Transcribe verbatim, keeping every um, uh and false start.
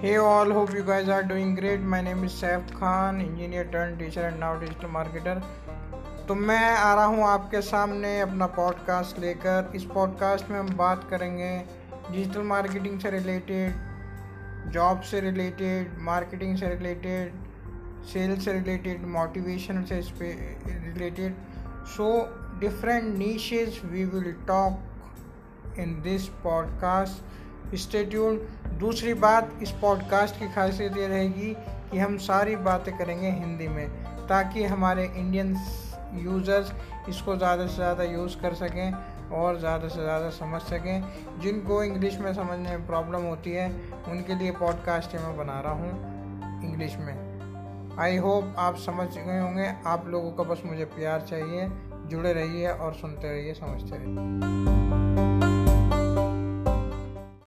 Hey all, hope you guys are doing great. My name is Saif Khan, engineer turned teacher and now digital marketer. तो मैं आ रहा हूँ आपके सामने अपना पॉडकास्ट लेकर। इस पॉडकास्ट में हम बात करेंगे डिजिटल मार्केटिंग से रिलेटेड, जॉब से रिलेटेड, मार्केटिंग से रिलेटेड, सेल्स से रिलेटेड, मोटिवेशन से related. So different niches we will talk in this podcast. Stay tuned. दूसरी बात, इस पॉडकास्ट की खासियत ये रहेगी कि हम सारी बातें करेंगे हिंदी में, ताकि हमारे इंडियन यूज़र्स इसको ज़्यादा से ज़्यादा यूज़ कर सकें और ज़्यादा से ज़्यादा समझ सकें. जिनको इंग्लिश में समझने में प्रॉब्लम होती है उनके लिए पॉडकास्ट मैं बना रहा हूँ इंग्लिश में. आई होप आप समझ गए होंगे. आप लोगों का बस मुझे प्यार चाहिए. जुड़े रहिए और सुनते रहिए, समझते रहिए.